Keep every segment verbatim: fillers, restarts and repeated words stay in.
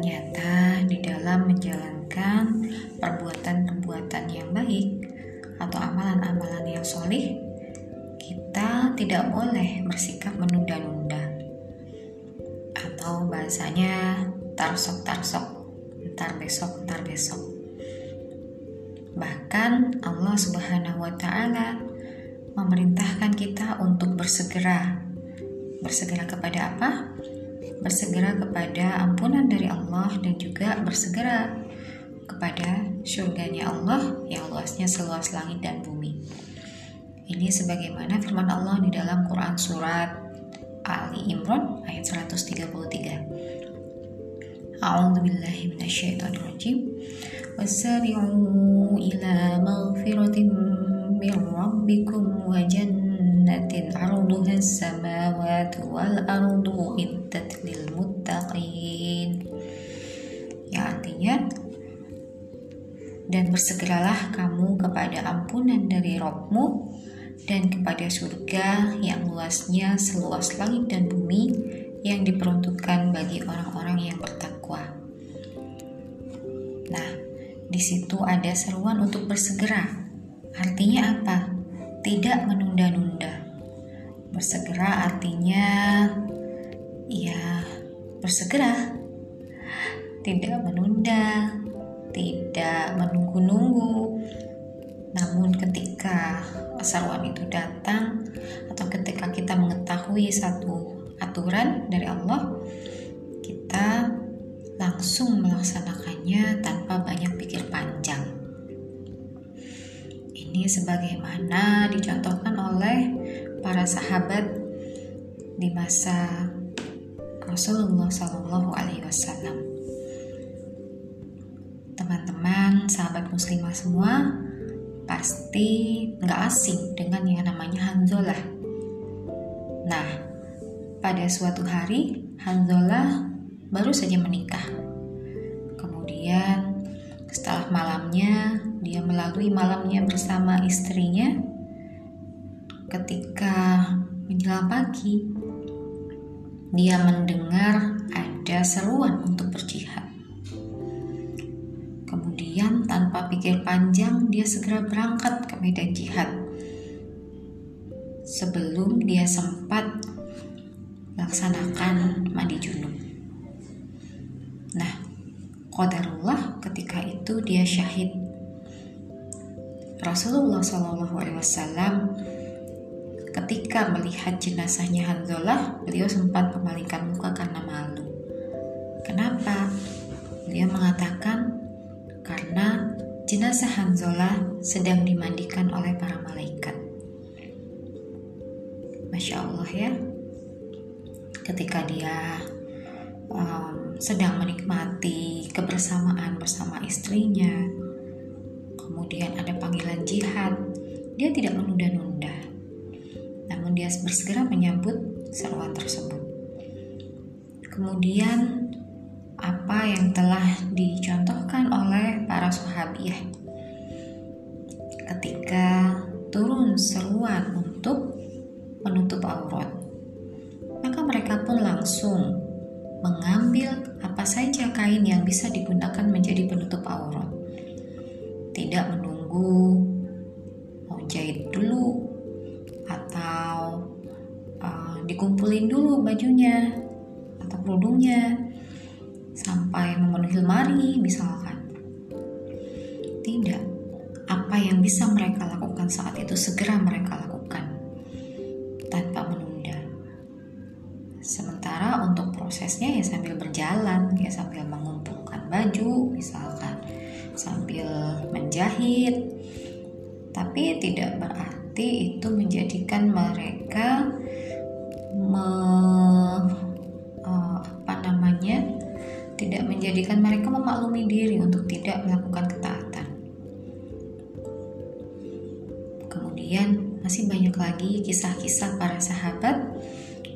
ternyata di dalam menjalankan perbuatan-perbuatan yang baik atau amalan-amalan yang solih, kita tidak boleh bersikap menunda-nunda, atau bahasanya tarsok-tarsok, entar besok, entar besok. Bahkan Allah Subhanahu wa Ta'ala memerintahkan kita untuk bersegera. Bersegera kepada apa? Bersegera kepada ampunan dari Allah dan juga bersegera kepada surganya Allah yang luasnya seluas langit dan bumi. Ini sebagaimana firman Allah di dalam Quran surat Ali Imran ayat seratus tiga puluh tiga. A'udzubillahi minasyaitonirrajim. Wassari'u ila maghfiratin min rabbikum wa jannah عرضها السماوات والأرض عدت للمتقين. Ya, artinya, dan bersegeralah kamu kepada ampunan dari Rabb-mu dan kepada surga yang luasnya seluas langit dan bumi yang diperuntukkan bagi orang-orang yang bertakwa. Nah, di situ ada seruan untuk bersegera. Artinya apa? Tidak menunda-nunda. Bersegera artinya ya bersegera, tidak menunda, tidak menunggu-nunggu. Namun ketika seruan itu datang atau ketika kita mengetahui satu aturan dari Allah, kita langsung melaksanakannya tanpa banyak pikir panjang. Ini sebagaimana dicontohkan oleh para sahabat di masa Rasulullah Sallallahu Alaihi Wasallam. Teman-teman, sahabat muslimah semua pasti nggak asing dengan yang namanya Hanzalah. Nah, pada suatu hari Hanzalah baru saja menikah. Kemudian setelah malamnya, dia melalui malamnya bersama istrinya. Ketika menjelang pagi, dia mendengar ada seruan untuk berjihad. Kemudian tanpa pikir panjang, dia segera berangkat ke medan jihad. Sebelum dia sempat laksanakan mandi junub. Nah, qadarullah ketika itu dia syahid. Rasulullah shallallahu alaihi wasallam ketika melihat jenazahnya Hanzalah, beliau sempat memalingkan muka karena malu. Kenapa? Beliau mengatakan karena jenazah Hanzalah sedang dimandikan oleh para malaikat. Masya Allah ya. Ketika dia um, sedang menikmati kebersamaan bersama istrinya, kemudian ada panggilan jihad, dia tidak menunda-nunda. Namun dia bersegera menyambut seruan tersebut. Kemudian apa yang telah dicontohkan oleh para sahabiah ketika turun seruan untuk menutup aurat, maka mereka pun langsung mengambil apa saja kain yang bisa digunakan menjadi penutup aurat. Tidak menunggu mau jahit dulu atau uh, dikumpulin dulu bajunya atau kerudungnya sampai memenuhi lemari misalkan. Tidak, apa yang bisa mereka lakukan saat itu segera mereka lakukan tanpa menunda. Sementara untuk prosesnya ya sambil berjalan, ya sambil mengumpulkan baju misalkan, sambil menjahit, tapi tidak berarti itu menjadikan mereka me, uh, apa namanya tidak menjadikan mereka memaklumi diri untuk tidak melakukan ketaatan. Kemudian masih banyak lagi kisah-kisah para sahabat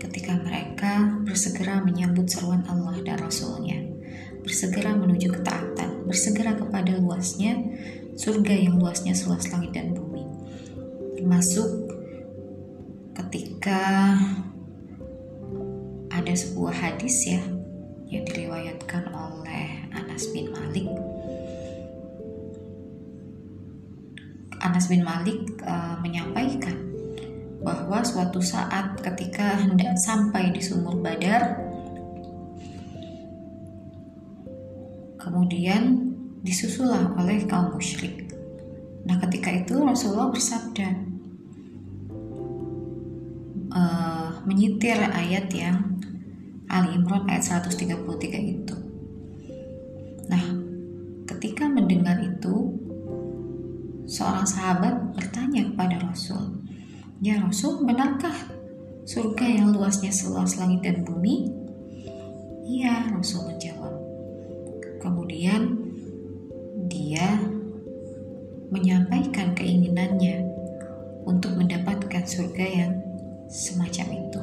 ketika mereka bersegera menyambut seruan Allah dan Rasulnya, bersegera menuju ketaatan, bersegera kepada luasnya surga yang luasnya seluas langit dan bumi. Masuk ketika ada sebuah hadis ya yang diriwayatkan oleh Anas bin Malik. Anas bin Malik e, menyampaikan bahwa suatu saat ketika hendak sampai di sumur Badar, kemudian disusulah oleh kaum musyrik. Nah, ketika itu Rasulullah bersabda, e, menyitir ayat yang Ali Imran ayat seratus tiga puluh tiga itu. Nah, ketika mendengar itu, seorang sahabat bertanya kepada Rasul, "Ya Rasul, benarkah surga yang luasnya seluas langit dan bumi?" "Iya," Rasul menjawab. Kemudian dia menyampaikan keinginannya untuk mendapatkan surga yang semacam itu.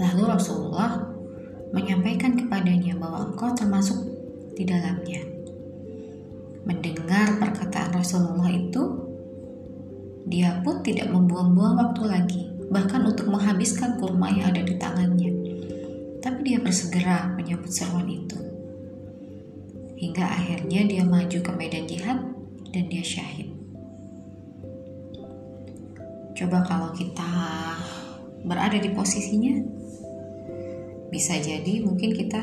Lalu Rasulullah menyampaikan kepadanya bahwa engkau termasuk di dalamnya. Mendengar perkataan Rasulullah itu, dia pun tidak membuang-buang waktu lagi, bahkan untuk menghabiskan kurma yang ada di tangannya. Tapi dia bersegera menyambut seruan itu. Hingga akhirnya dia maju ke medan jihad dan dia syahid. Coba kalau kita berada di posisinya, bisa jadi mungkin kita,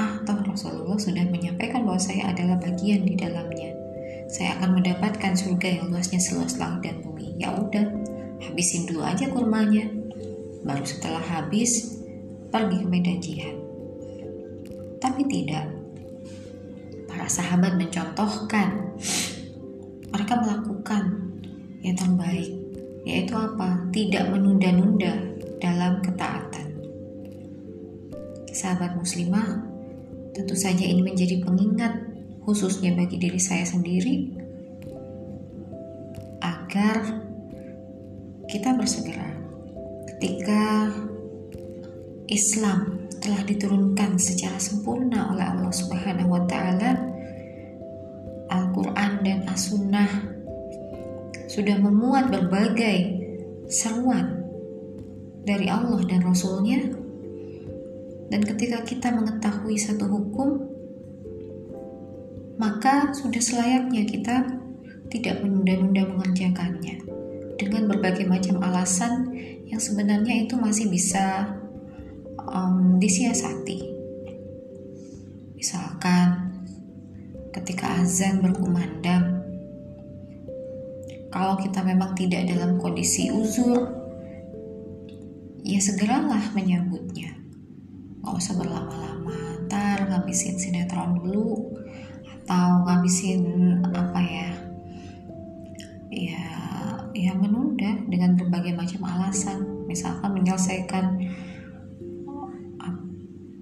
ah, toh Rasulullah sudah menyampaikan bahwa saya adalah bagian di dalamnya. Saya akan mendapatkan surga yang luasnya seluas langit dan bumi. Ya udah, habisin dulu aja kurmanya. Baru setelah habis, pergi ke medan jihad. Tapi tidak. Para sahabat mencontohkan. Mereka melakukan yang terbaik. Yaitu apa? Tidak menunda-nunda dalam ketaatan. Sahabat muslimah, tentu saja ini menjadi pengingat khususnya bagi diri saya sendiri, agar kita bersegera ketika Islam telah diturunkan secara sempurna oleh Allah Subhanahu wa Ta'ala. Al-Quran dan As-Sunnah sudah memuat berbagai seruan dari Allah dan Rasul-Nya, dan ketika kita mengetahui satu hukum, maka sudah selayaknya kita tidak menunda-nunda mengerjakannya dengan berbagai macam alasan yang sebenarnya itu masih bisa um, disiasati. Misalkan ketika azan berkumandang, kalau kita memang tidak dalam kondisi uzur, ya segeralah menyambutnya. Gak usah berlama-lama, ntar ngabisin sinetron dulu atau ngabisin apa ya ya ya menunda dengan berbagai macam alasan, misalkan menyelesaikan um,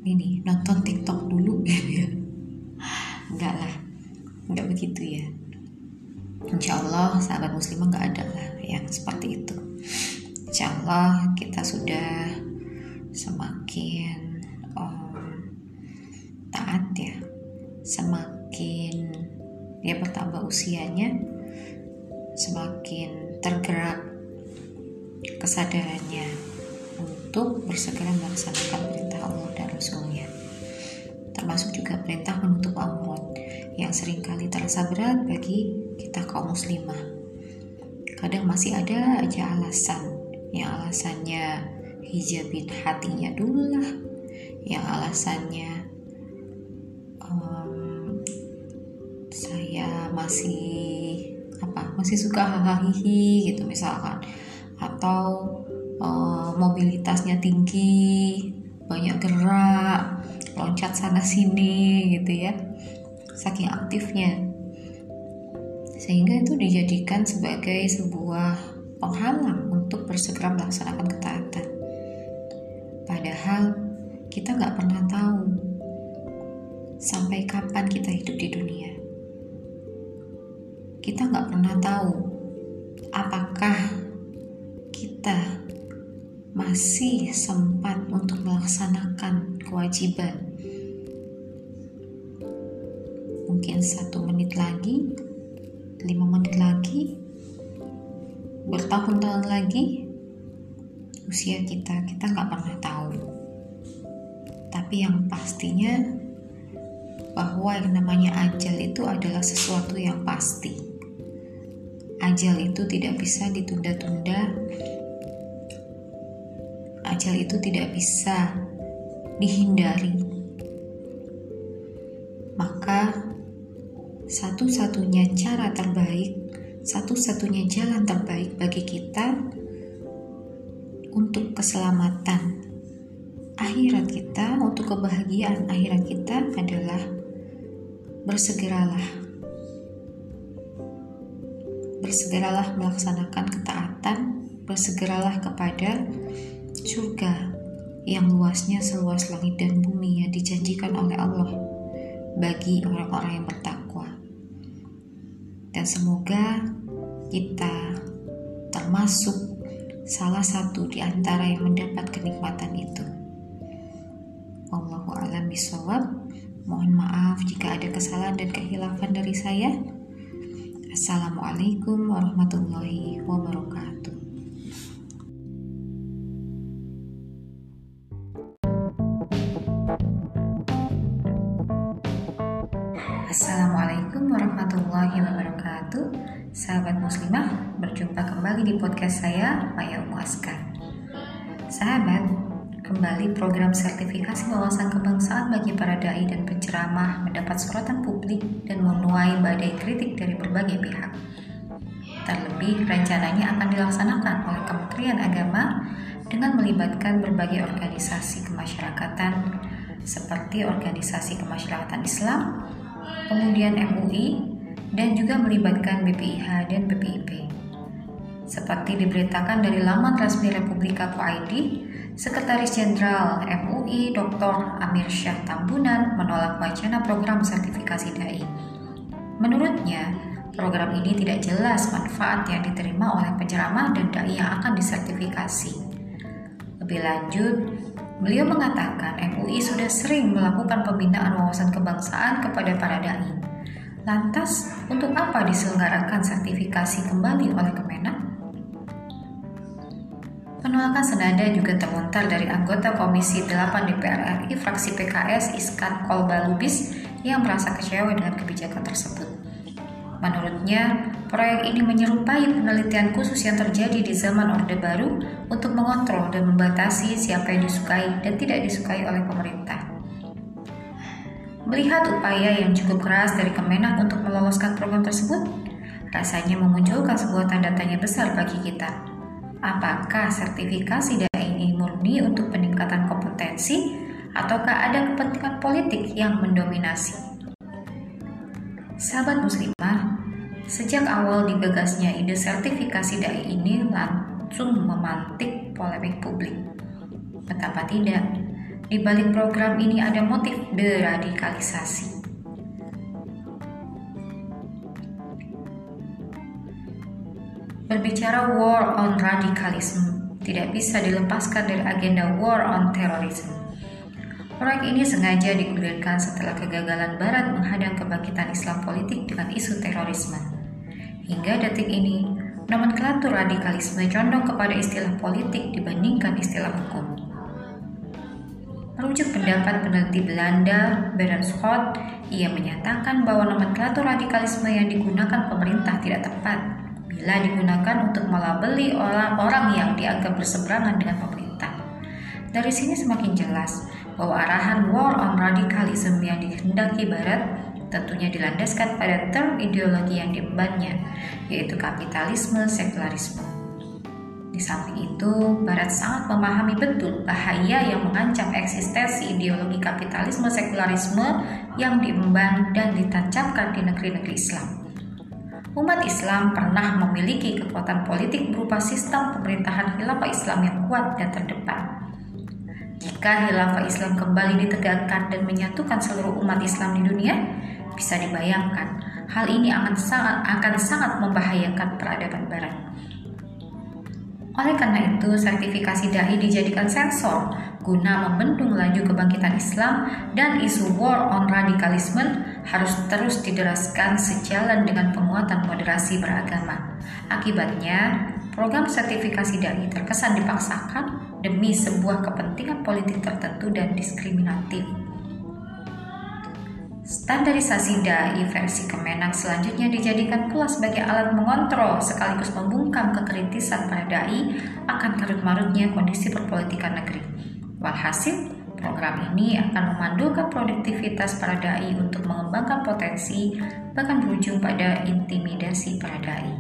ini nonton TikTok dulu gitu ya. Enggak lah, enggak begitu ya. Insya Allah sahabat muslimah enggak ada lah yang seperti itu. Insya Allah kita sudah semakin um, taat ya, semakin Semakin dia bertambah usianya, semakin tergerak kesadarannya untuk bersegera melaksanakan perintah Allah dan Rasul-Nya, termasuk juga perintah menutup aurat yang seringkali terasa berat bagi kita kaum muslimah. Kadang masih ada aja alasan, yang alasannya hijabin hatinya dulu lah, yang alasannya um, saya masih apa masih suka hahaha gitu misalkan, atau e, mobilitasnya tinggi, banyak gerak, loncat sana sini gitu ya, saking aktifnya, sehingga itu dijadikan sebagai sebuah penghalang untuk bersegera melaksanakan ketaatan. Padahal kita nggak pernah tahu sampai kapan kita hidup di dunia. Kita nggak pernah tahu apakah kita masih sempat untuk melaksanakan kewajiban. Mungkin satu menit lagi, lima menit lagi, bertahun-tahun lagi, usia kita kita nggak pernah tahu. Tapi tapi yang pastinya bahwa yang namanya ajal itu adalah sesuatu yang pasti. Ajal itu tidak bisa ditunda-tunda. Ajal itu tidak bisa dihindari. Maka satu-satunya cara terbaik, satu-satunya jalan terbaik bagi kita untuk keselamatan akhirat kita, untuk kebahagiaan akhirat kita adalah bersegeralah bersegeralah melaksanakan ketaatan, bersegeralah kepada surga yang luasnya seluas langit dan bumi yang dijanjikan oleh Allah bagi orang-orang yang bertakwa. Dan semoga kita termasuk salah satu di antara yang mendapat kenikmatan itu. Wallahu a'lam bishawab. Mohon maaf jika ada kesalahan dan kehilafan dari saya. Assalamualaikum warahmatullahi wabarakatuh. Assalamualaikum warahmatullahi wabarakatuh. Sahabat muslimah, berjumpa kembali di podcast saya, Maya Muaskar. Sahabat, kembali program sertifikasi wawasan kebangsaan bagi para dai dan penceramah mendapat sorotan publik dan menuai badai kritik dari berbagai pihak. Terlebih, rencananya akan dilaksanakan oleh Kementerian Agama dengan melibatkan berbagai organisasi kemasyarakatan seperti Organisasi Kemasyarakatan Islam, kemudian M U I, dan juga melibatkan B P I H dan B P I P. Seperti diberitakan dari laman resmi Republika titik I D, Sekretaris Jenderal M U I Doktor Amir Syah Tambunan menolak wacana program sertifikasi dai. Menurutnya, program ini tidak jelas manfaat yang diterima oleh penceramah dan dai yang akan disertifikasi. Lebih lanjut, beliau mengatakan M U I sudah sering melakukan pembinaan wawasan kebangsaan kepada para dai. Lantas, untuk apa diselenggarakan sertifikasi kembali oleh Kemenak? Penolakan senada juga terlontar dari anggota Komisi delapan D P R R I fraksi P K S Iskan Kolbalubis yang merasa kecewa dengan kebijakan tersebut. Menurutnya, proyek ini menyerupai penelitian khusus yang terjadi di zaman Orde Baru untuk mengontrol dan membatasi siapa yang disukai dan tidak disukai oleh pemerintah. Melihat upaya yang cukup keras dari Kemenak untuk meloloskan program tersebut, rasanya memunculkan sebuah tanda tanya besar bagi kita. Apakah sertifikasi dai ini murni untuk peningkatan kompetensi, ataukah ada kepentingan politik yang mendominasi? Sahabat muslimah, sejak awal digagasnya ide sertifikasi dai ini langsung memantik polemik publik. Betapa tidak, di balik program ini ada motif deradikalisasi. Berbicara war on radikalisme, tidak bisa dilepaskan dari agenda war on terrorism. Proyek ini sengaja digulirkan setelah kegagalan Barat menghadang kebangkitan Islam politik dengan isu terorisme. Hingga detik ini, nomenklatur radikalisme condong kepada istilah politik dibandingkan istilah hukum. Merujuk pendapat peneliti Belanda, Berens Hoth, ia menyatakan bahwa nomenklatur radikalisme yang digunakan pemerintah tidak tepat bila digunakan untuk melabeli orang-orang yang dianggap berseberangan dengan pemerintah. Dari sini semakin jelas bahwa arahan war on radikalisme yang dikehendaki Barat tentunya dilandaskan pada term ideologi yang diembannya, yaitu kapitalisme sekularisme. Di samping itu, Barat sangat memahami betul bahaya yang mengancam eksistensi ideologi kapitalisme sekularisme yang diemban dan ditancapkan di negeri-negeri Islam. Umat Islam pernah memiliki kekuatan politik berupa sistem pemerintahan khilafah Islam yang kuat dan terdepan. Jika khilafah Islam kembali ditegakkan dan menyatukan seluruh umat Islam di dunia, bisa dibayangkan hal ini akan sangat, akan sangat membahayakan peradaban Barat. Oleh karena itu, sertifikasi dai dijadikan sensor guna membendung laju kebangkitan Islam, dan isu war on radikalisme harus terus diteruskan sejalan dengan penguatan moderasi beragama. Akibatnya, program sertifikasi dai terkesan dipaksakan demi sebuah kepentingan politik tertentu dan diskriminatif. Standarisasi D A I versi Kemenak selanjutnya dijadikan pula sebagai alat mengontrol sekaligus membungkam kekritisan para D A I akan karut-marutnya kondisi perpolitikan negeri. Walhasil, program ini akan memandukan produktivitas para D A I untuk mengembangkan potensi, bahkan berujung pada intimidasi para D A I.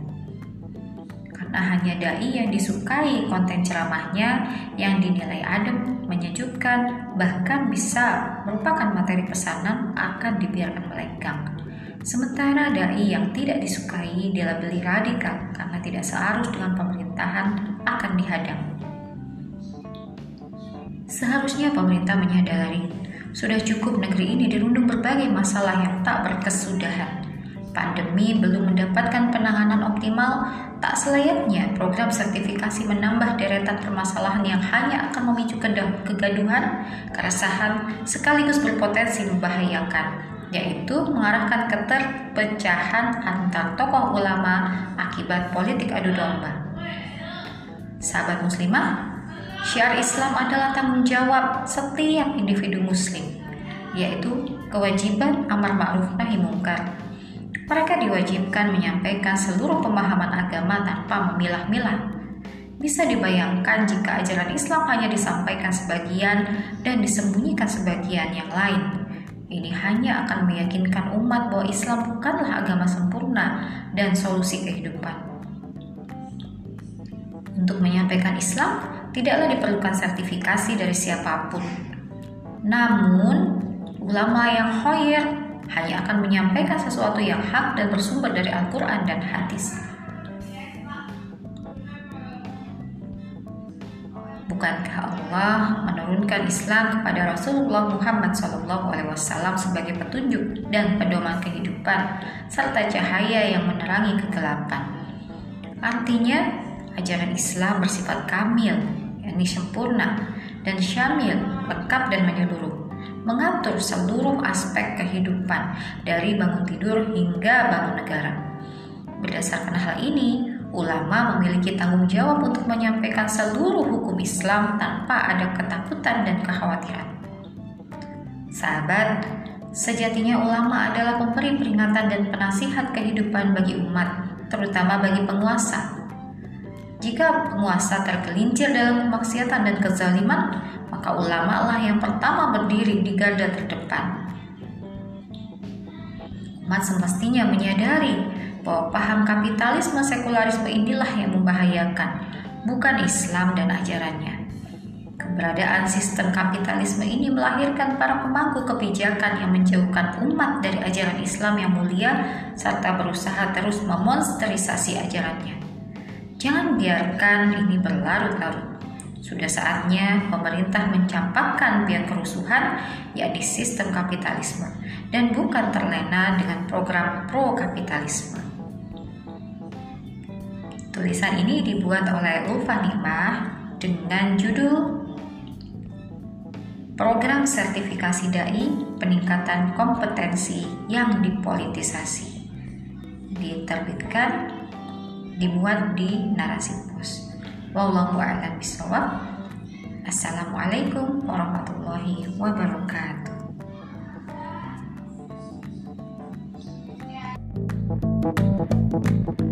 Nah, hanya dai yang disukai konten ceramahnya yang dinilai adem, menyejukkan, bahkan bisa merupakan materi pesanan akan dibiarkan melenggang. Sementara dai yang tidak disukai dilabeli radikal karena tidak searus dengan pemerintahan akan dihadang. Seharusnya pemerintah menyadari sudah cukup negeri ini dirundung berbagai masalah yang tak berkesudahan. Pandemi belum mendapatkan penanganan optimal, tak selayaknya program sertifikasi menambah deretan permasalahan yang hanya akan memicu kegaduhan, keresahan, sekaligus berpotensi membahayakan, yaitu mengarahkan keterpecahan antar tokoh ulama akibat politik adu domba. Sahabat muslimah, syiar Islam adalah tanggung jawab setiap individu muslim, yaitu kewajiban amar ma'ruf nahi munkar. Mereka diwajibkan menyampaikan seluruh pemahaman agama tanpa memilah-milah. Bisa dibayangkan jika ajaran Islam hanya disampaikan sebagian dan disembunyikan sebagian yang lain. Ini hanya akan meyakinkan umat bahwa Islam bukanlah agama sempurna dan solusi kehidupan. Untuk menyampaikan Islam, tidaklah diperlukan sertifikasi dari siapapun. Namun, ulama yang khair hanya akan menyampaikan sesuatu yang hak dan bersumber dari Al-Quran dan hadis. Bukankah Allah menurunkan Islam kepada Rasulullah Muhammad shallallahu alaihi wasallam sebagai petunjuk dan pedoman kehidupan serta cahaya yang menerangi kegelapan? Artinya, ajaran Islam bersifat kamil, yakni sempurna, dan syamil, lengkap dan menyeluruh, mengatur seluruh aspek kehidupan dari bangun tidur hingga bangun negara. Berdasarkan hal ini, ulama memiliki tanggung jawab untuk menyampaikan seluruh hukum Islam tanpa ada ketakutan dan kekhawatiran. Sahabat, sejatinya ulama adalah pemberi peringatan dan penasihat kehidupan bagi umat, terutama bagi penguasa. Jika penguasa tergelincir dalam kemaksiatan dan kezaliman, maka ulama lah yang pertama berdiri di garda terdepan. Umat semestinya menyadari bahwa paham kapitalisme sekularisme inilah yang membahayakan, bukan Islam dan ajarannya. Keberadaan sistem kapitalisme ini melahirkan para pemangku kebijakan yang menjauhkan umat dari ajaran Islam yang mulia serta berusaha terus memonsterisasi ajarannya. Jangan biarkan ini berlarut-larut. Sudah saatnya pemerintah mencampakkan biang kerusuhan, yakni sistem kapitalisme, dan bukan terlena dengan program pro-kapitalisme. Tulisan ini dibuat oleh Ulfah Nirmah dengan judul Program Sertifikasi Dai Peningkatan Kompetensi yang Dipolitisasi. Diterbitkan dibuat di Narasi Pos. Wallahu a'lam bishawab. Assalamualaikum warahmatullahi wabarakatuh. Ya.